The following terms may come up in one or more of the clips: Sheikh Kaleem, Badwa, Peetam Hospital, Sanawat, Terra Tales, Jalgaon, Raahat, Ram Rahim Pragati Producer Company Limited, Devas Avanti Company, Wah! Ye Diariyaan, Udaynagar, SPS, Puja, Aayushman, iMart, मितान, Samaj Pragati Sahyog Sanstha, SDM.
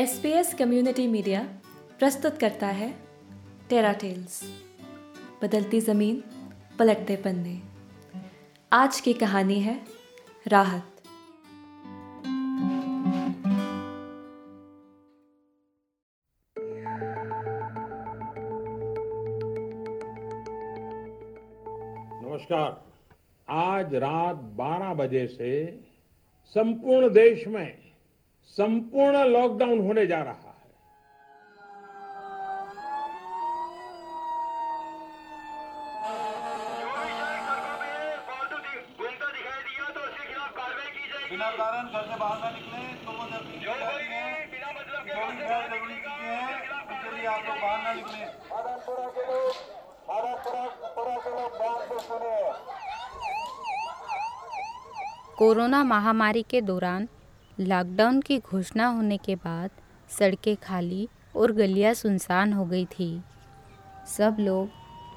SPS community media प्रस्तुत करता है टेरा टेल्स, बदलती ज़मीन पलटते पन्ने। आज की कहानी है राहत। नमस्कार। आज रात 12 बजे से संपूर्ण देश में संपूर्ण लॉकडाउन होने जा रहा है। बिना कारण घर से बाहर ना निकले, तो जो कोई बिना मतलब के आप लोग बाहर ना निकले। आदानपुरा के लोग बात तो सुने। कोरोना महामारी के दौरान लॉकडाउन की घोषणा होने के बाद सड़कें खाली और गलियां सुनसान हो गई थी। सब लोग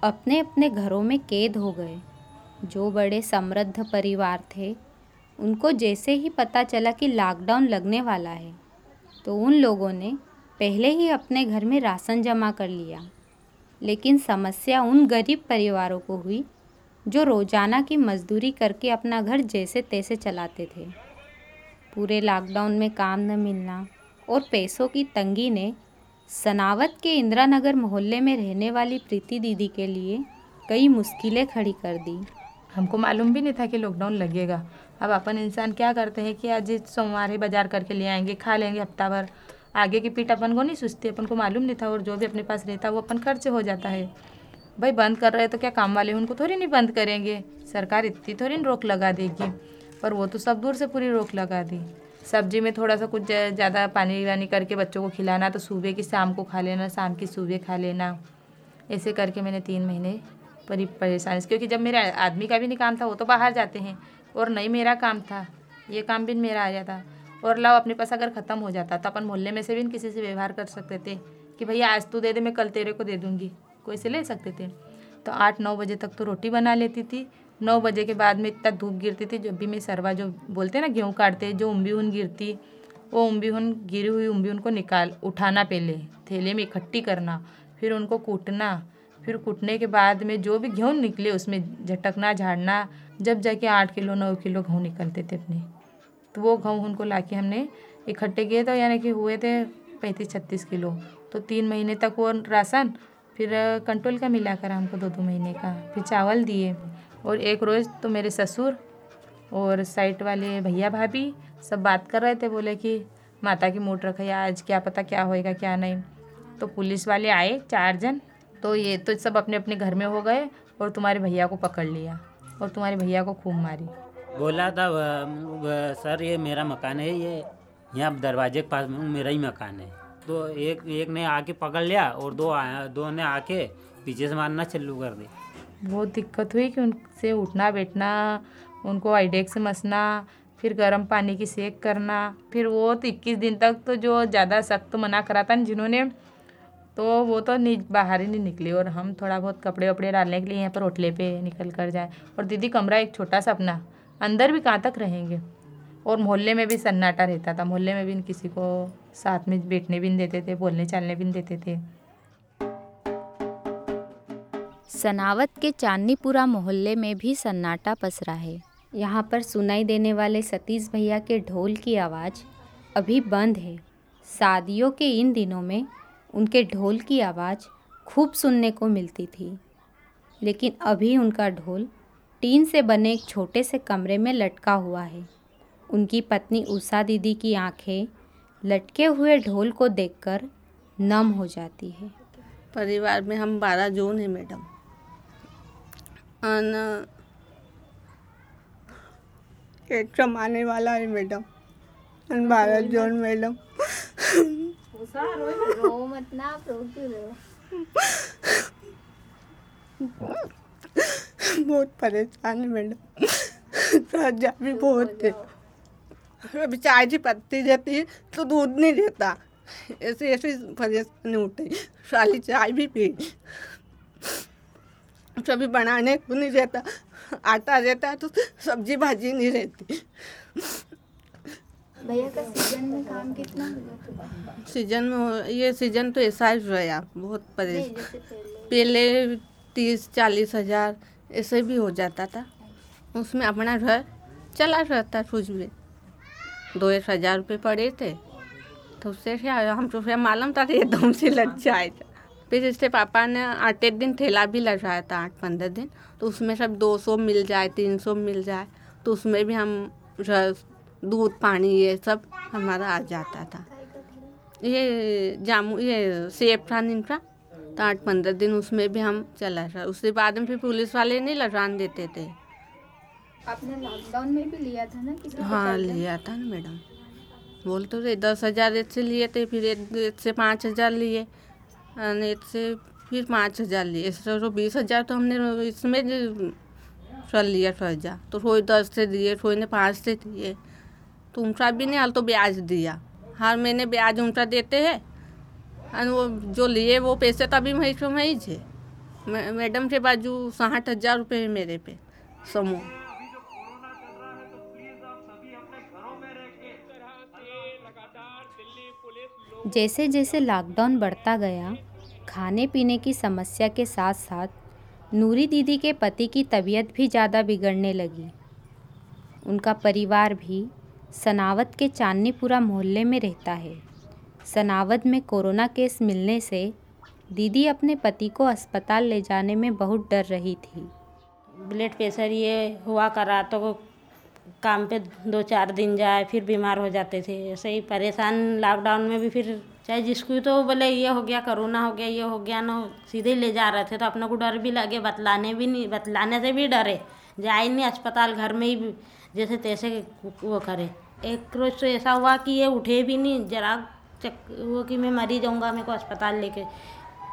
अपने अपने घरों में कैद हो गए। जो बड़े समृद्ध परिवार थे, उनको जैसे ही पता चला कि लॉकडाउन लगने वाला है, तो उन लोगों ने पहले ही अपने घर में राशन जमा कर लिया। लेकिन समस्या उन गरीब परिवारों को हुई जो रोज़ाना की मजदूरी करके अपना घर जैसे तैसे चलाते थे। पूरे लॉकडाउन में काम न मिलना और पैसों की तंगी ने सनावत के इंदिरानगर मोहल्ले में रहने वाली प्रीति दीदी के लिए कई मुश्किलें खड़ी कर दी। हमको मालूम भी नहीं था कि लॉकडाउन लगेगा। अब अपन इंसान क्या करते हैं कि आज सोमवार ही बाज़ार करके ले आएंगे, खा लेंगे हफ्ता भर। आगे की पीठ अपन को नहीं सोचती, अपन को मालूम नहीं था। और जो भी अपने पास रहता वो अपन खर्च हो जाता है। भाई बंद कर रहे तो क्या काम वाले उनको थोड़ी नहीं बंद करेंगे, सरकार इतनी थोड़ी नहीं रोक लगा देगी। पर वो तो सब दूर से पूरी रोक लगा दी। सब्जी में थोड़ा सा कुछ ज़्यादा पानी वानी करके बच्चों को खिलाना, तो सुबह की शाम को खा लेना, शाम की सुबह खा लेना। ऐसे करके मैंने 3 महीने बड़ी परेशानी, क्योंकि जब मेरा आदमी का भी नहीं काम था, वो तो बाहर जाते हैं, और नहीं मेरा काम था, ये काम भी मेरा आया था। और लाओ अपने पास अगर ख़त्म हो जाता तो अपन मोहल्ले में से भी किसी से व्यवहार कर सकते थे कि भैया आज तू दे दे, मैं कल तेरे को दे दूँगी, कोई से ले सकते थे। तो 8-9 बजे तक तो रोटी बना लेती थी। 9 बजे के बाद में इतना धूप गिरती थी, जब भी मैं सरवा जो बोलते हैं ना, गेहूँ काटते, जो उम्बीहून गिरती, वो उम्बीहून गिरी हुई उम्बीहून को उठाना, पहले थैले में इकट्ठी करना, फिर उनको कूटना, फिर कूटने के बाद में जो भी गेहूँ निकले उसमें झटकना, झाड़ना। जब जाके 8 किलो 9 किलो गेहूँ निकलते थे अपने, तो वो गेहूँ उनको ला के हमने इकट्ठे किए, तो यानी कि हुए थे 35-36 किलो। तो 3 महीने तक वो राशन, फिर कंट्रोल का मिलाकर हमको 2-2 महीने का, फिर चावल दिए। और एक रोज़ तो मेरे ससुर और साइट वाले भैया भाभी सब बात कर रहे थे, बोले कि माता की मोट रखा है, आज क्या पता क्या होएगा क्या नहीं। तो पुलिस वाले आए 4 जन, तो ये तो सब अपने अपने घर में हो गए, और तुम्हारे भैया को पकड़ लिया और तुम्हारे भैया को खूब मारी। बोला था सर ये मेरा मकान है, ये यहाँ दरवाजे के पास मेरा ही मकान है। तो एक ने आके पकड़ लिया और दो ने आके पीछे से मारना चालू कर दी। बहुत दिक्कत हुई कि उनसे उठना बैठना, उनको आईडेक्स मसना, फिर गर्म पानी की सेक करना। फिर वो तो 21 दिन तक तो जो ज़्यादा सख्त मना करा था जिन्होंने, तो वो तो बाहर ही नहीं निकले। और हम थोड़ा बहुत कपड़े वपड़े डालने के लिए यहाँ पर होटले पे निकल कर जाए। और दीदी कमरा एक छोटा सा अपना, अंदर भी कहाँ तक रहेंगे। और मोहल्ले में भी सन्नाटा रहता था, मोहल्ले में भी किसी को साथ में बैठने भी नहीं देते थे, बोलने चालने भी नहीं देते थे। सनावत के चांदनीपुरा मोहल्ले में भी सन्नाटा पसरा है। यहाँ पर सुनाई देने वाले सतीश भैया के ढोल की आवाज़ अभी बंद है। शादियों के इन दिनों में उनके ढोल की आवाज़ खूब सुनने को मिलती थी, लेकिन अभी उनका ढोल टीन से बने एक छोटे से कमरे में लटका हुआ है। उनकी पत्नी उषा दीदी की आंखें लटके हुए ढोल को देखकर नम हो जाती है। परिवार में हम 12 जन हैं मैडम। एक कमाने वाला है मैडम, 12 जन मैडम। रो मत ना, रो क्यों रहे हो? बहुत परेशान है मैडम, कर्जा भी बहुत है। अभी चाय की पत्ती देती है तो दूध नहीं देता, ऐसे ऐसे परेशानी उठे। साली चाय भी पी, सभी बनाने को नहीं रहता, आटा रहता है तो सब्जी भाजी नहीं रहती। भैया का सीजन में काम कितना हुआ? सीजन में ये सीजन तो ऐसा ही रहा, बहुत पहले 30-40 हज़ार ऐसे भी हो जाता था, उसमें अपना घर चला रहता। कुछ भी 2,000 रुपये पड़े थे तो उससे हम तो फिर मालूम था एकदम से लग जाएगा। फिर इससे पापा ने 8-1 दिन ठेला भी लगाया था, 8-15 दिन, तो उसमें सब 200 मिल जाए, 300 मिल जाए, तो उसमें भी हम रस दूध पानी ये सब हमारा आ जाता था। ये जामुन ये सेब था इनका, तो 8-15 दिन उसमें भी हम चला रहा। उसके बाद में फिर पुलिस वाले नहीं लगान देते थे। आपने लॉकडाउन में भी लिया था ना? हाँ लिया था ना मैडम, बोल तो रहे 10,000 से लिए थे, फिर 1 से 5,000 लिए, 1 से फिर 5,000 लिए, ऐसे तो 20,000 तो हमने इसमें चल लिया कर्जा। तो कोई 10 से दिए, कोई ने 5 से दिए, तो उनका भी नहीं हाल तो ब्याज दिया। हर महीने ब्याज उनका देते हैं, और वो जो लिए वो पैसे तभी वहीं से मैडम के बाजू 60,000 रुपये मेरे पे समूह। जैसे जैसे लॉकडाउन बढ़ता गया, खाने पीने की समस्या के साथ साथ नूरी दीदी के पति की तबीयत भी ज़्यादा बिगड़ने लगी। उनका परिवार भी सनावत के चांदनीपुरा मोहल्ले में रहता है। सनावत में कोरोना केस मिलने से दीदी अपने पति को अस्पताल ले जाने में बहुत डर रही थी। ब्लड प्रेशर ये हुआ करा तो काम पे 2-4 दिन जाए फिर बीमार हो जाते थे, ऐसे ही परेशान। लॉकडाउन में भी फिर चाहे जिसको तो बोले ये हो गया, कोरोना हो गया, ये हो गया ना, सीधे ले जा रहे थे तो अपने को डर भी लगे, बतलाने से भी डरे, जाए नहीं अस्पताल, घर में ही जैसे तैसे वो करे। एक रोज़ तो ऐसा हुआ कि ये उठे भी नहीं, जरा वो कि मैं मरी जाऊँगा, मेरे को अस्पताल लेके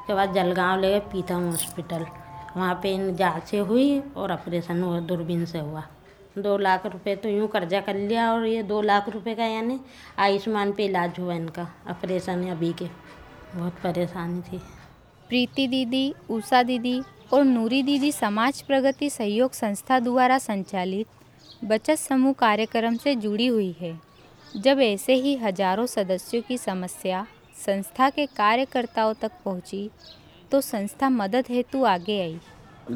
के बाद जलगाँव ले गए पीतम हॉस्पिटल। वहाँ पर जाँचें हुई और ऑपरेशन हुआ, दूरबीन से हुआ। 2 लाख रुपए तो यूँ कर्जा कर लिया, और ये 2 लाख रुपए का यानी आयुष्मान पे इलाज हुआ इनका, ऑपरेशन अभी के। बहुत परेशानी थी। प्रीति दीदी, उषा दीदी और नूरी दीदी समाज प्रगति सहयोग संस्था द्वारा संचालित बचत समूह कार्यक्रम से जुड़ी हुई है। जब ऐसे ही हजारों सदस्यों की समस्या संस्था के कार्यकर्ताओं तक पहुँची तो संस्था मदद हेतु आगे आई।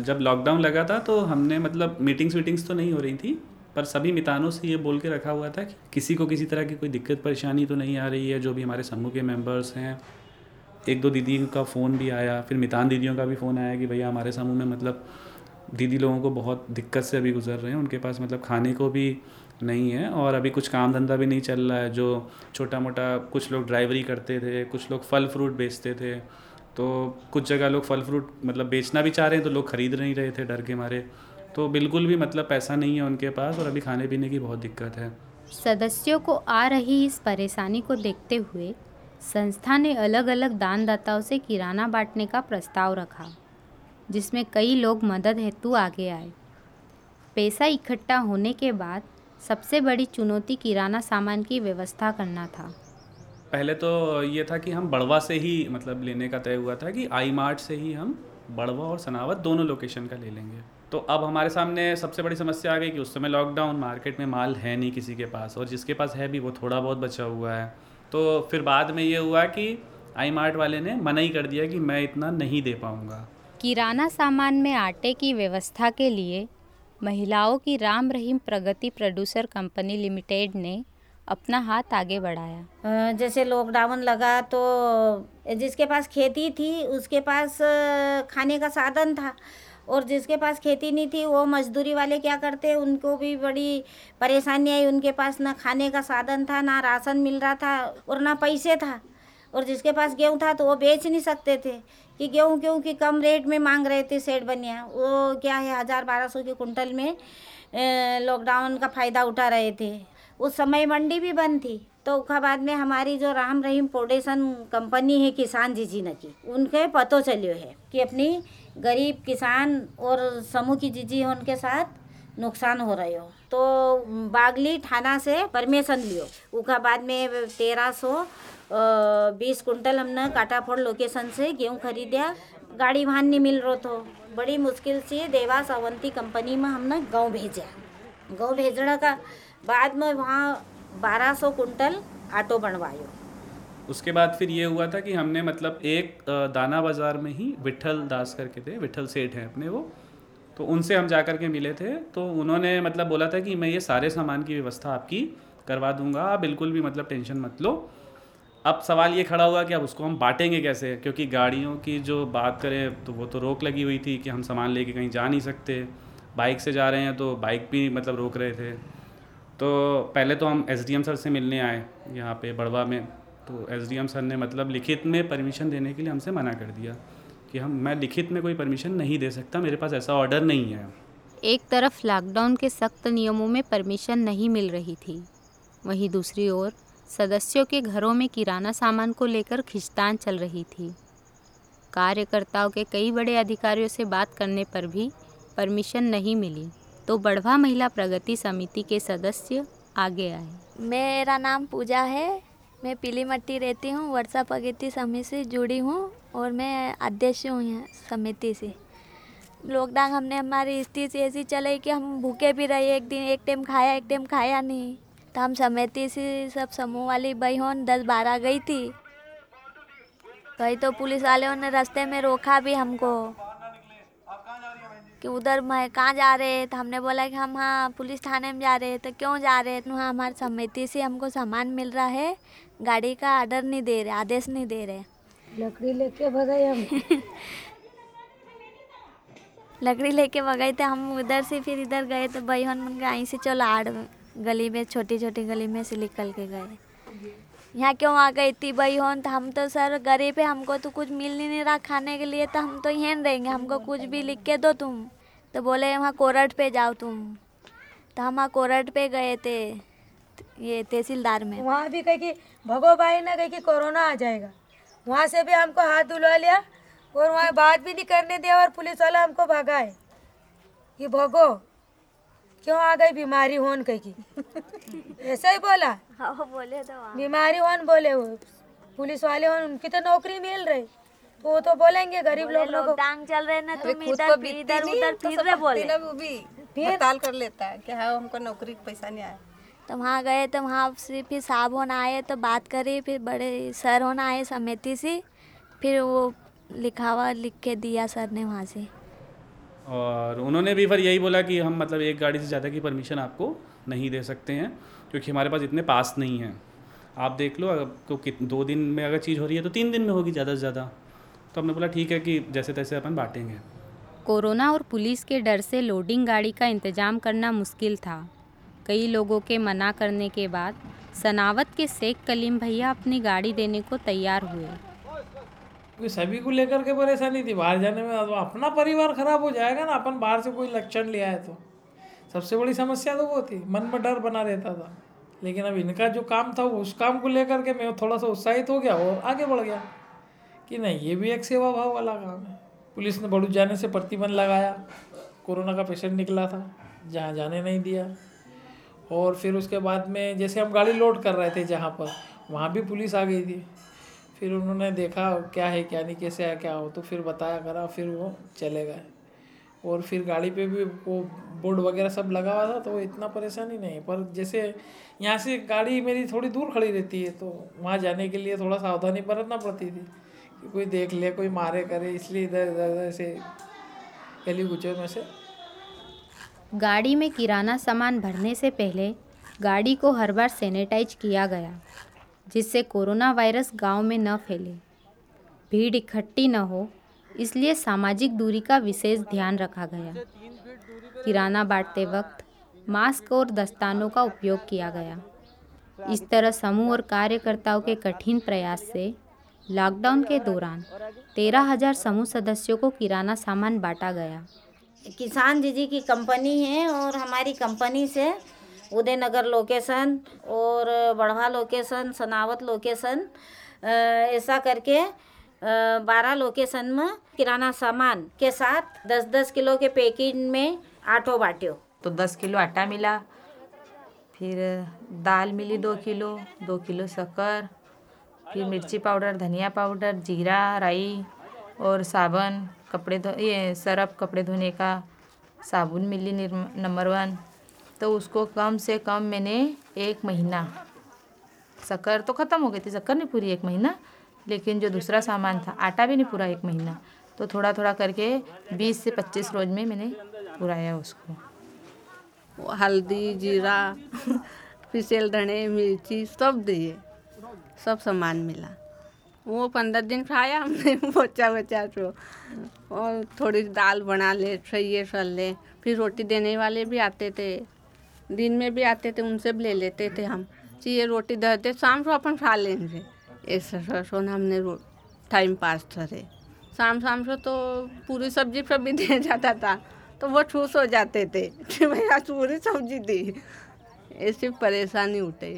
जब लॉकडाउन लगा था तो हमने मतलब मीटिंग्स तो नहीं हो रही थी, पर सभी मितानों से ये बोल के रखा हुआ था कि किसी को किसी तरह की कोई दिक्कत परेशानी तो नहीं आ रही है। जो भी हमारे समूह के मेंबर्स हैं, 1-2 दीदी का फ़ोन भी आया, फिर मितान दीदियों का भी फ़ोन आया कि भैया हमारे समूह में मतलब दीदी लोगों को बहुत दिक्कत से अभी गुजर रहे हैं, उनके पास मतलब खाने को भी नहीं है और अभी कुछ काम धंधा भी नहीं चल रहा है। जो छोटा मोटा कुछ लोग ड्राइवरी करते थे, कुछ लोग फल फ्रूट बेचते थे, तो कुछ जगह लोग फल फ्रूट मतलब बेचना भी चाह रहे हैं तो लोग खरीद नहीं रहे थे डर के मारे। तो बिल्कुल भी मतलब पैसा नहीं है उनके पास और अभी खाने पीने की बहुत दिक्कत है। सदस्यों को आ रही इस परेशानी को देखते हुए संस्था ने अलग अलग दानदाताओं से किराना बांटने का प्रस्ताव रखा, जिसमें कई लोग मदद हेतु आगे आए। पैसा इकट्ठा होने के बाद सबसे बड़ी चुनौती किराना सामान की व्यवस्था करना था। पहले तो ये था कि हम बड़वा से ही मतलब लेने का तय हुआ था कि iMart से ही हम बड़वा और सनावत दोनों लोकेशन का ले लेंगे। तो अब हमारे सामने सबसे बड़ी समस्या आ गई कि उस समय लॉकडाउन, मार्केट में माल है नहीं किसी के पास, और जिसके पास है भी वो थोड़ा बहुत बचा हुआ है। तो फिर बाद में ये हुआ कि iMart वाले ने मना ही कर दिया कि मैं इतना नहीं दे पाऊँगा। किराना सामान में आटे की व्यवस्था के लिए महिलाओं की Ram Rahim Pragati producer company limited ने अपना हाथ आगे बढ़ाया। जैसे लॉकडाउन लगा तो जिसके पास खेती थी उसके पास खाने का साधन था, और जिसके पास खेती नहीं थी वो मजदूरी वाले क्या करते, उनको भी बड़ी परेशानी आई। उनके पास ना खाने का साधन था, ना राशन मिल रहा था, और ना पैसे था। और जिसके पास गेहूँ था तो वो बेच नहीं सकते थे कि गेहूँ क्योंकि कम रेट में मांग रहे थे सेठ बनिया, वो क्या है 1,000-1,200 के कुंटल में लॉकडाउन का फ़ायदा उठा रहे थे। उस समय मंडी भी बंद थी, तो उखाबाद में हमारी जो राम रहीम प्रोडक्शन कंपनी है किसान जी ना की, उनके पतो चलियो है कि अपनी गरीब किसान और समूह की जीजी उनके साथ नुकसान हो रहे हो, तो बागली थाना से परमिशन लियो। उखाबाद में 1,320 कुंटल हमने काटाफोड़ लोकेशन से गेहूँ खरीदा। गाड़ी वाहन नहीं मिल रो तो बड़ी मुश्किल से देवास अवंती कंपनी में हमने गौ भेजा। गौ भेजना का बाद में वहाँ 1200 कुंटल आटो बनवायो। उसके बाद फिर ये हुआ था कि हमने मतलब एक दाना बाज़ार में ही विठल दास करके थे, विठल सेठ हैं अपने वो, तो उनसे हम जा कर के मिले थे। तो उन्होंने मतलब बोला था कि मैं ये सारे सामान की व्यवस्था आपकी करवा दूंगा, बिल्कुल भी मतलब टेंशन मत लो। अब सवाल ये खड़ा हुआ कि अब उसको हम बांटेंगे कैसे, क्योंकि गाड़ियों की जो बात करें तो वो तो रोक लगी हुई थी कि हम सामान लेके कहीं जा नहीं सकते, बाइक से जा रहे हैं तो बाइक भी मतलब रोक रहे थे। तो पहले तो हम SDM सर से मिलने आए यहाँ पे बड़वा में, तो SDM सर ने मतलब लिखित में परमिशन देने के लिए हमसे मना कर दिया कि मैं लिखित में कोई परमिशन नहीं दे सकता, मेरे पास ऐसा ऑर्डर नहीं है। एक तरफ लॉकडाउन के सख्त नियमों में परमिशन नहीं मिल रही थी, वहीं दूसरी ओर सदस्यों के घरों में किराना सामान को लेकर खिंचतान चल रही थी। कार्यकर्ताओं के कई बड़े अधिकारियों से बात करने पर भी परमिशन नहीं मिली, तो बढ़वा महिला प्रगति समिति के सदस्य आगे आए। मेरा नाम पूजा है, मैं पीली मिट्टी रहती हूँ, वर्षा प्रगति समिति से जुड़ी हूँ और मैं अध्यक्ष हूँ यहाँ समिति से। लॉकडाउन हमने हमारी स्थिति ऐसी चले कि हम भूखे भी रहे, एक दिन एक टाइम खाया नहीं, तो हम समिति से सब समूह वाली बहन 10-12 गई थी, कहीं तो पुलिस वालों ने रास्ते में रोका भी हमको कि उधर मैं कहाँ जा रहे, तो हमने बोला कि हम हाँ पुलिस थाने में जा रहे। तो क्यों जा रहे, तो हाँ हमारी समिति से हमको सामान मिल रहा है, गाड़ी का आर्डर नहीं दे रहे, आदेश नहीं दे रहे। लकड़ी लेके भगाई तो हम उधर से फिर इधर गए, तो बहन यहीं से चलो आड़ गली में, छोटी गली में से निकल के गए। यहाँ क्यों आ गई थी बहन, तो हम तो सर गरीब है, हमको तो कुछ मिल नहीं रहा खाने के लिए, तो हम तो यहीं रहेंगे, हमको कुछ भी लिख के दो तुम। तो बोले वहाँ कोरट पे जाओ तुम, तो हम वहाँ कोरट पे गए थे, ये तहसीलदार में। वहाँ भी कही कि भगो भाई ना, कही कि कोरोना आ जाएगा, वहाँ से भी हमको हाथ धुलवा लिया और वहाँ बात भी नहीं करने दिया, और पुलिस वाला हमको भगाए कि भगो क्यों आ गई बीमारी होन, कही की ऐसा ही बोला। हाँ बोले तो बीमारी होन बोले, वो पुलिस वाले होन उनकी तो नौकरी मिल रही, तो वो तो बोलेंगे गरीब लोगों को डांग चल रहे ना, तुम इधर इधर उधर फिर रहे बोले, वो भी फिर ताल कर लेता है कि हाँ हमको नौकरी पैसा नहीं आया। तो वहाँ गए, तो वहाँ से फिर साहब होना आए, तो बात करी, फिर बड़े सर होना आए समिति से, फिर वो लिखावा लिख के दिया सर ने वहाँ से, और उन्होंने भी फिर यही बोला कि हम मतलब एक गाड़ी से ज़्यादा की परमिशन आपको नहीं दे सकते हैं, क्योंकि हमारे पास इतने पास नहीं हैं। आप देख लो, आपको 2 दिन में अगर चीज़ हो रही है तो 3 दिन में होगी ज़्यादा से ज़्यादा। तो हमने बोला ठीक है कि जैसे तैसे अपन बांटेंगे। कोरोना और पुलिस के डर से लोडिंग गाड़ी का इंतज़ाम करना मुश्किल था। कई लोगों के मना करने के बाद सनावत के शेख कलीम भैया अपनी गाड़ी देने को तैयार हुए। सभी को लेकर के परेशानी थी, बाहर जाने में तो अपना परिवार खराब हो जाएगा ना, अपन बाहर से कोई लक्षण ले आए तो सबसे बड़ी समस्या तो वो थी, मन में डर बना रहता था। लेकिन अब इनका जो काम था उस काम को लेकर के मैं थोड़ा सा उत्साहित हो गया और आगे बढ़ गया कि नहीं, ये भी एक सेवा भाव वाला काम है। पुलिस ने बड़ू जाने से प्रतिबंध लगाया, कोरोना का पेशेंट निकला था, जहाँ जाने नहीं दिया। और फिर उसके बाद में जैसे हम गाड़ी लोड कर रहे थे जहाँ पर, वहाँ भी पुलिस आ गई थी, फिर उन्होंने देखा क्या है क्या नहीं, कैसे है क्या हो, तो फिर बताया करा, फिर वो चले गए। और फिर गाड़ी पे भी वो बोर्ड वगैरह सब लगा हुआ था, तो इतना परेशानी नहीं। पर जैसे यहाँ से गाड़ी मेरी थोड़ी दूर खड़ी रहती है, तो वहाँ जाने के लिए थोड़ा सावधानी बरतना पड़ती थी कि कोई देख ले, कोई मारे करे, इसलिए इधर से गली गुचर में से। गाड़ी में किराना सामान भरने से पहले गाड़ी को हर बार सैनिटाइज किया गया, जिससे कोरोना वायरस गांव में न फैले, भीड़ इकट्ठी न हो, इसलिए सामाजिक दूरी का विशेष ध्यान रखा गया। किराना बांटते वक्त मास्क और दस्तानों का उपयोग किया गया। इस तरह समूह और कार्यकर्ताओं के कठिन प्रयास से लॉकडाउन के दौरान 13,000 समूह सदस्यों को किराना सामान बांटा गया। किसान जीजी की कंपनी है और हमारी कंपनी से उदयनगर लोकेशन और बढ़वा लोकेशन, सनावत लोकेशन, ऐसा करके 12 लोकेशन में किराना सामान के साथ 10-10 किलो के पैकेट में आटो बांट्यो। तो 10 किलो आटा मिला, फिर दाल मिली 2 किलो, 2 किलो शक्कर, फिर मिर्ची पाउडर, धनिया पाउडर, जीरा, राई और साबुन, कपड़े धो ये सरफ कपड़े धोने का साबुन मिली नंबर 1। तो उसको कम से कम मैंने 1 महीना, शक्कर तो ख़त्म हो गई थी, शक्कर नहीं पूरी 1 महीना, लेकिन जो दूसरा सामान था आटा भी नहीं पूरा 1 महीना, तो थोड़ा थोड़ा करके 20 से 25 रोज़ में मैंने पुराया उसको। हल्दी, जीरा, पिसेल धने, मिर्ची सब दिए, सब सामान मिला। वो 15 दिन खाया हमने बच्चा बच्चा को, और थोड़ी दाल बना ले, सही सर ले। फिर रोटी देने वाले भी आते थे, दिन में भी आते थे, उनसे भी ले लेते थे हम, चाहिए रोटी देते, शाम को अपन खा लेंगे। ऐसा सोन हमने टाइम पास करे। शाम को तो पूरी सब्जी सब भी दे जाता था, तो वो खुश हो जाते थे कि भाई आज पूरी सब्जी दी। ऐसी परेशानी उठे।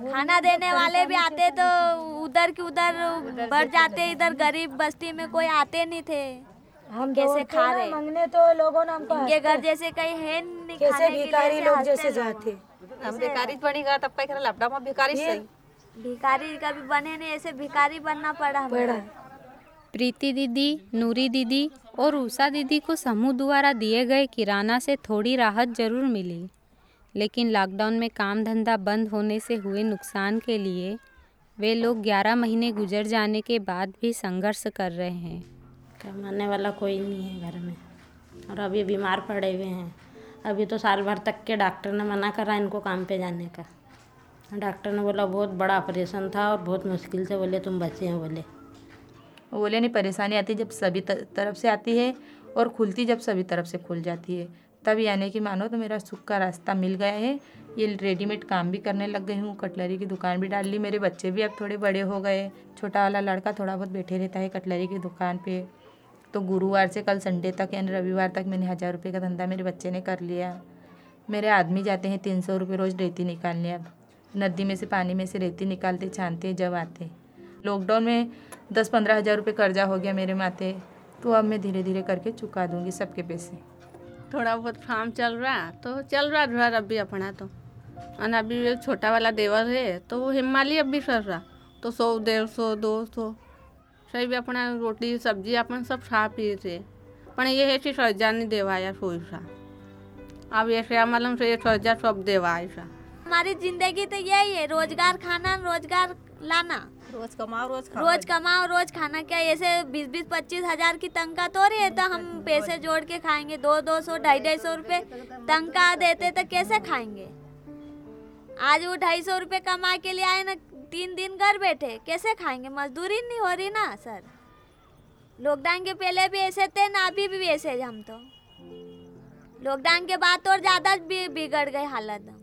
खाना देने वाले भी आते तो उधर की उधर बढ़ जाते, इधर गरीब बस्ती में कोई आते नहीं थे। हम कैसे खा रहे मंगने, तो लोगों ने हमको इनके घर जैसे कहीं है नहीं, कैसे भिखारी लोग जैसे जाते। हम भिखारी बनी गए तब का लपड़ा में भिखारी सही, भिखारी कभी बने नहीं, ऐसे भिखारी बनना पड़ा हमें। प्रीति दीदी, नूरी दीदी और उषा दीदी को समूह द्वारा दिए गए किराना से थोड़ी राहत जरूर मिली, लेकिन लॉकडाउन में काम धंधा बंद होने से हुए नुकसान के लिए वे लोग 11 महीने गुजर जाने के बाद भी संघर्ष कर रहे हैं। कमाने वाला कोई नहीं है घर में, और अभी बीमार पड़े हुए हैं। अभी तो साल भर तक के डॉक्टर ने मना करा इनको काम पे जाने का। डॉक्टर ने बोला बहुत बड़ा ऑपरेशन था और बहुत मुश्किल से बोले तुम बचे हैं। बोले नहीं, परेशानी आती जब सभी तरफ से आती है और खुलती जब सभी तरफ से खुल जाती है, तब यानी कि मानो तो मेरा सुख का रास्ता मिल गया है। ये रेडीमेड काम भी करने लग गई हूँ, कटलरी की दुकान भी डाल ली। मेरे बच्चे भी अब थोड़े बड़े हो गए, छोटा वाला लड़का थोड़ा बहुत बैठे रहता है कटलरी की दुकान पे। तो गुरुवार से कल संडे तक यानी रविवार तक मैंने 1000 रुपये का धंधा मेरे बच्चे ने कर लिया। मेरे आदमी जाते हैं 300 रुपये रोज़ रेती निकालने। अब नदी में से, पानी में से रेती निकालते, छानते जब आते। लॉकडाउन में 10-15 हज़ार रुपये कर्जा हो गया मेरे माथे, तो अब मैं धीरे धीरे करके चुका दूँगी सबके पैसे। थोड़ा बहुत फार्म चल रहा, तो चल रहा घर अभी अपना तो। और अभी वो छोटा वाला देवर है तो वो हिमालय अभी कर रहा, तो 100-150-200 सही भी अपना रोटी सब्जी अपन सब खा पी रहे। पण ये है कि कर्जा नहीं देवाया कोई सा। अब ये मालूम से ये कर्जा सब देवाया। हमारी जिंदगी तो यही है, रोजगार खाना, रोजगार लाना, रोज कमाओ रोज खाना। क्या ऐसे 20-25 हज़ार की तनखा तो रही है, तो हम पैसे जोड़ के खाएंगे। 200-250, 250-250 रुपये तनखा देते तो कैसे खाएंगे। आज वो 250 रुपये कमा के लिए आए ना, 3 दिन घर बैठे, कैसे खाएंगे। मजदूरी नहीं हो रही ना सर। लॉकडाउन के पहले भी ऐसे थे ना, अभी भी ऐसे। हम तो लॉकडाउन के बाद और ज़्यादा बिगड़ गई हालत।